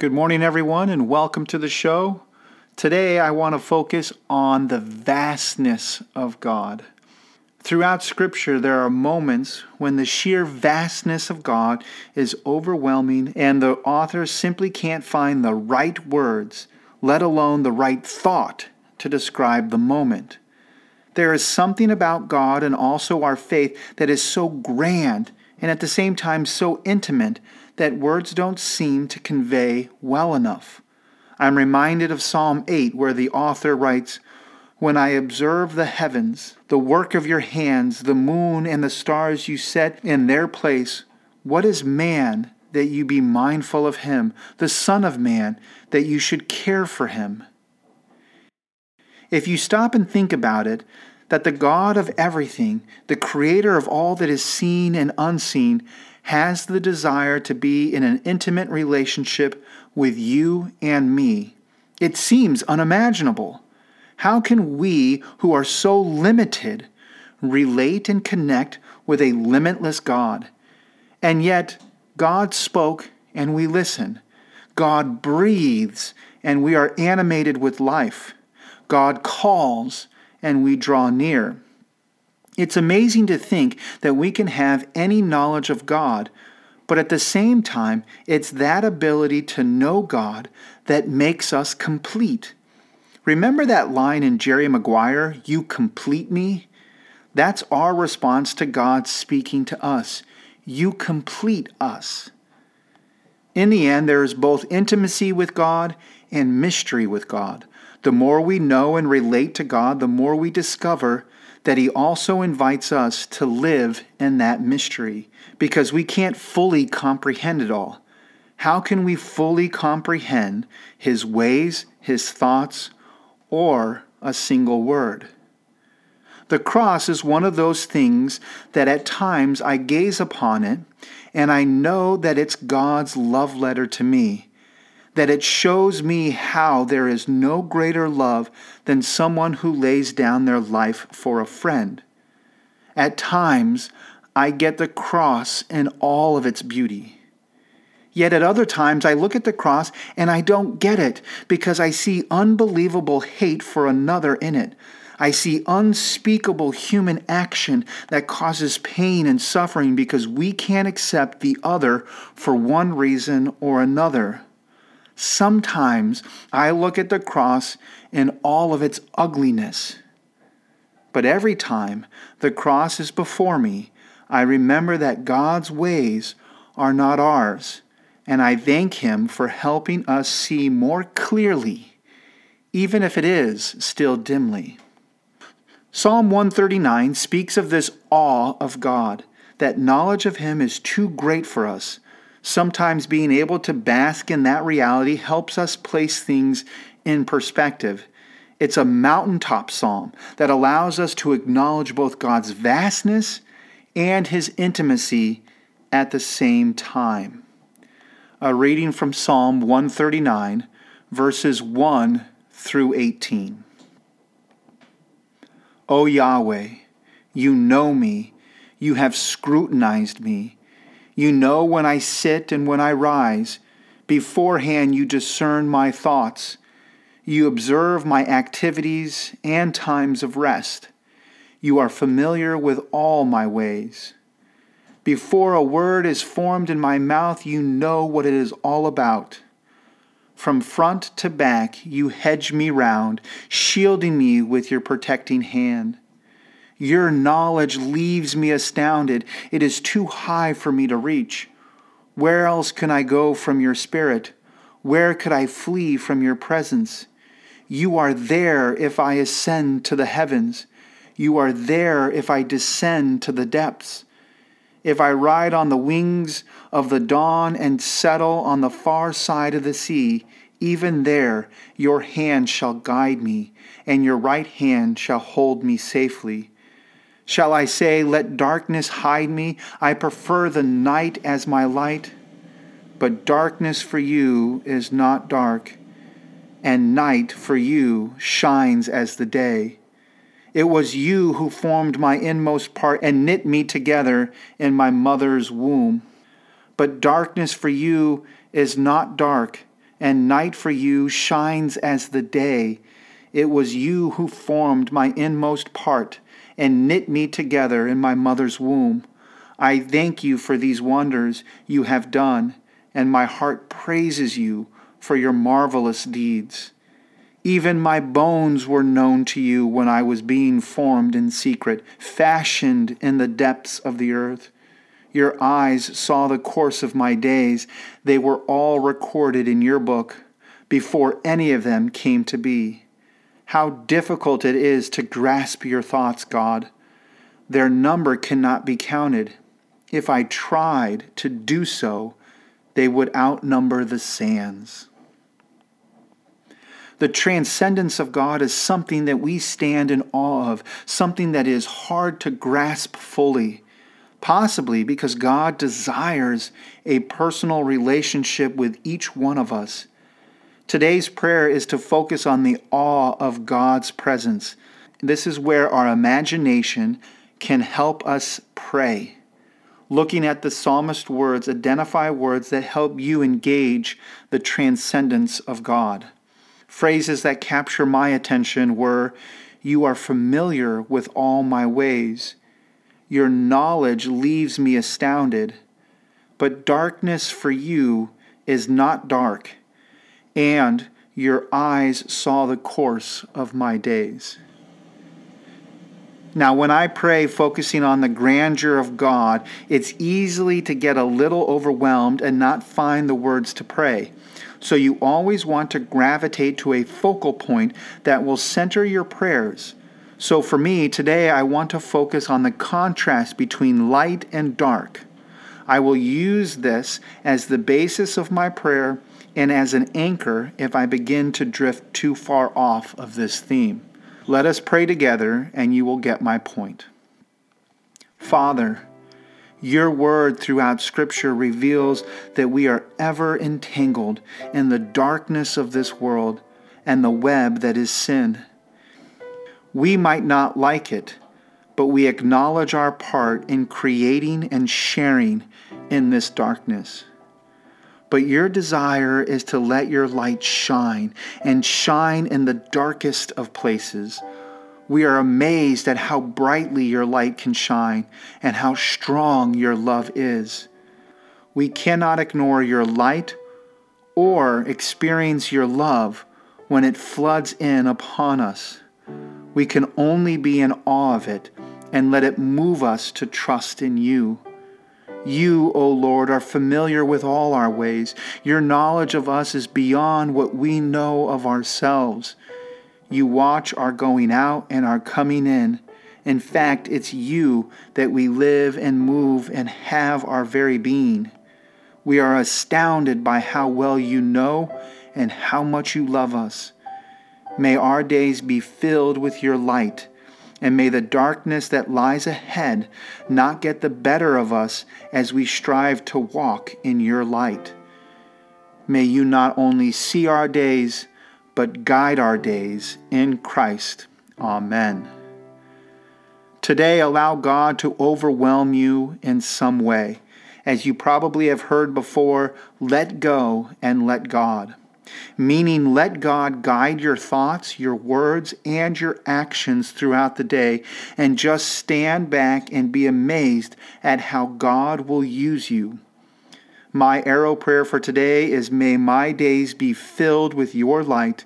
Good morning, everyone, and welcome to the show. Today, I want to focus on the vastness of God. Throughout Scripture, there are moments when the sheer vastness of God is overwhelming and the author simply can't find the right words, let alone the right thought, to describe the moment. There is something about God and also our faith that is so grand and at the same time so intimate that words don't seem to convey well enough. I'm reminded of Psalm 8, where the author writes, "When I observe the heavens, the work of your hands, the moon and the stars you set in their place, what is man that you be mindful of him, the son of man that you should care for him?" If you stop and think about it, that the God of everything, the creator of all that is seen and unseen, has the desire to be in an intimate relationship with you and me. It seems unimaginable. How can we, who are so limited, relate and connect with a limitless God? And yet, God spoke and we listen. God breathes and we are animated with life. God calls and we draw near. It's amazing to think that we can have any knowledge of God, but at the same time, it's that ability to know God that makes us complete. Remember that line in Jerry Maguire, "You complete me"? That's our response to God speaking to us. You complete us. In the end, there is both intimacy with God and mystery with God. The more we know and relate to God, the more we discover that He also invites us to live in that mystery, because we can't fully comprehend it all. How can we fully comprehend His ways, His thoughts, or a single word? The cross is one of those things that at times I gaze upon it and I know that it's God's love letter to me, that it shows me how there is no greater love than someone who lays down their life for a friend. At times, I get the cross in all of its beauty. Yet at other times, I look at the cross and I don't get it, because I see unbelievable hate for another in it. I see unspeakable human action that causes pain and suffering because we can't accept the other for one reason or another. Sometimes I look at the cross in all of its ugliness. But every time the cross is before me, I remember that God's ways are not ours, and I thank Him for helping us see more clearly, even if it is still dimly. Psalm 139 speaks of this awe of God, that knowledge of Him is too great for us. Sometimes being able to bask in that reality helps us place things in perspective. It's a mountaintop psalm that allows us to acknowledge both God's vastness and His intimacy at the same time. A reading from Psalm 139, verses 1 through 18. O Yahweh, you know me, you have scrutinized me. You know when I sit and when I rise. Beforehand you discern my thoughts. You observe my activities and times of rest. You are familiar with all my ways. Before a word is formed in my mouth, you know what it is all about. From front to back you hedge me round, shielding me with your protecting hand. Your knowledge leaves me astounded. It is too high for me to reach. Where else can I go from your spirit? Where could I flee from your presence? You are there if I ascend to the heavens. You are there if I descend to the depths. If I ride on the wings of the dawn and settle on the far side of the sea, even there your hand shall guide me, and your right hand shall hold me safely. Shall I say, "Let darkness hide me"? I prefer the night as my light. But darkness for you is not dark, and night for you shines as the day. It was you who formed my inmost part and knit me together in my mother's womb. But darkness for you is not dark, and night for you shines as the day. It was you who formed my inmost part and knit me together in my mother's womb. I thank you for these wonders you have done, and my heart praises you for your marvelous deeds. Even my bones were known to you when I was being formed in secret, fashioned in the depths of the earth. Your eyes saw the course of my days. They were all recorded in your book before any of them came to be. How difficult it is to grasp your thoughts, God. Their number cannot be counted. If I tried to do so, they would outnumber the sands. The transcendence of God is something that we stand in awe of, something that is hard to grasp fully, possibly because God desires a personal relationship with each one of us. Today's prayer is to focus on the awe of God's presence. This is where our imagination can help us pray. Looking at the psalmist's words, identify words that help you engage the transcendence of God. Phrases that capture my attention were, "You are familiar with all my ways. Your knowledge leaves me astounded. But darkness for you is not dark, and your eyes saw the course of my days." Now, when I pray focusing on the grandeur of God, it's easy to get a little overwhelmed and not find the words to pray. So you always want to gravitate to a focal point that will center your prayers. So for me, today I want to focus on the contrast between light and dark. I will use this as the basis of my prayer and as an anchor if I begin to drift too far off of this theme. Let us pray together, and you will get my point. Father, your word throughout Scripture reveals that we are ever entangled in the darkness of this world and the web that is sin. We might not like it, but we acknowledge our part in creating and sharing in this darkness. But your desire is to let your light shine, and shine in the darkest of places. We are amazed at how brightly your light can shine and how strong your love is. We cannot ignore your light or experience your love when it floods in upon us. We can only be in awe of it and let it move us to trust in you. You, O Lord, are familiar with all our ways. Your knowledge of us is beyond what we know of ourselves. You watch our going out and our coming in. In fact, it's you that we live and move and have our very being. We are astounded by how well you know and how much you love us. May our days be filled with your light. And may the darkness that lies ahead not get the better of us as we strive to walk in your light. May you not only see our days, but guide our days in Christ. Amen. Today, allow God to overwhelm you in some way. As you probably have heard before, let go and let God. Meaning, let God guide your thoughts, your words, and your actions throughout the day, and just stand back and be amazed at how God will use you. My arrow prayer for today is, may my days be filled with your light,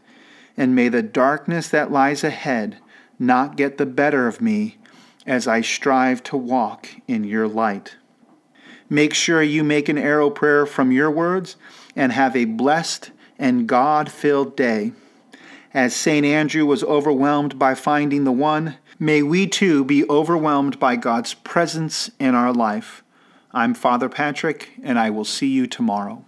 and may the darkness that lies ahead not get the better of me as I strive to walk in your light. Make sure you make an arrow prayer from your words, and have a blessed and God-filled day. As Saint Andrew was overwhelmed by finding the one, may we too be overwhelmed by God's presence in our life. I'm Father Patrick, and I will see you tomorrow.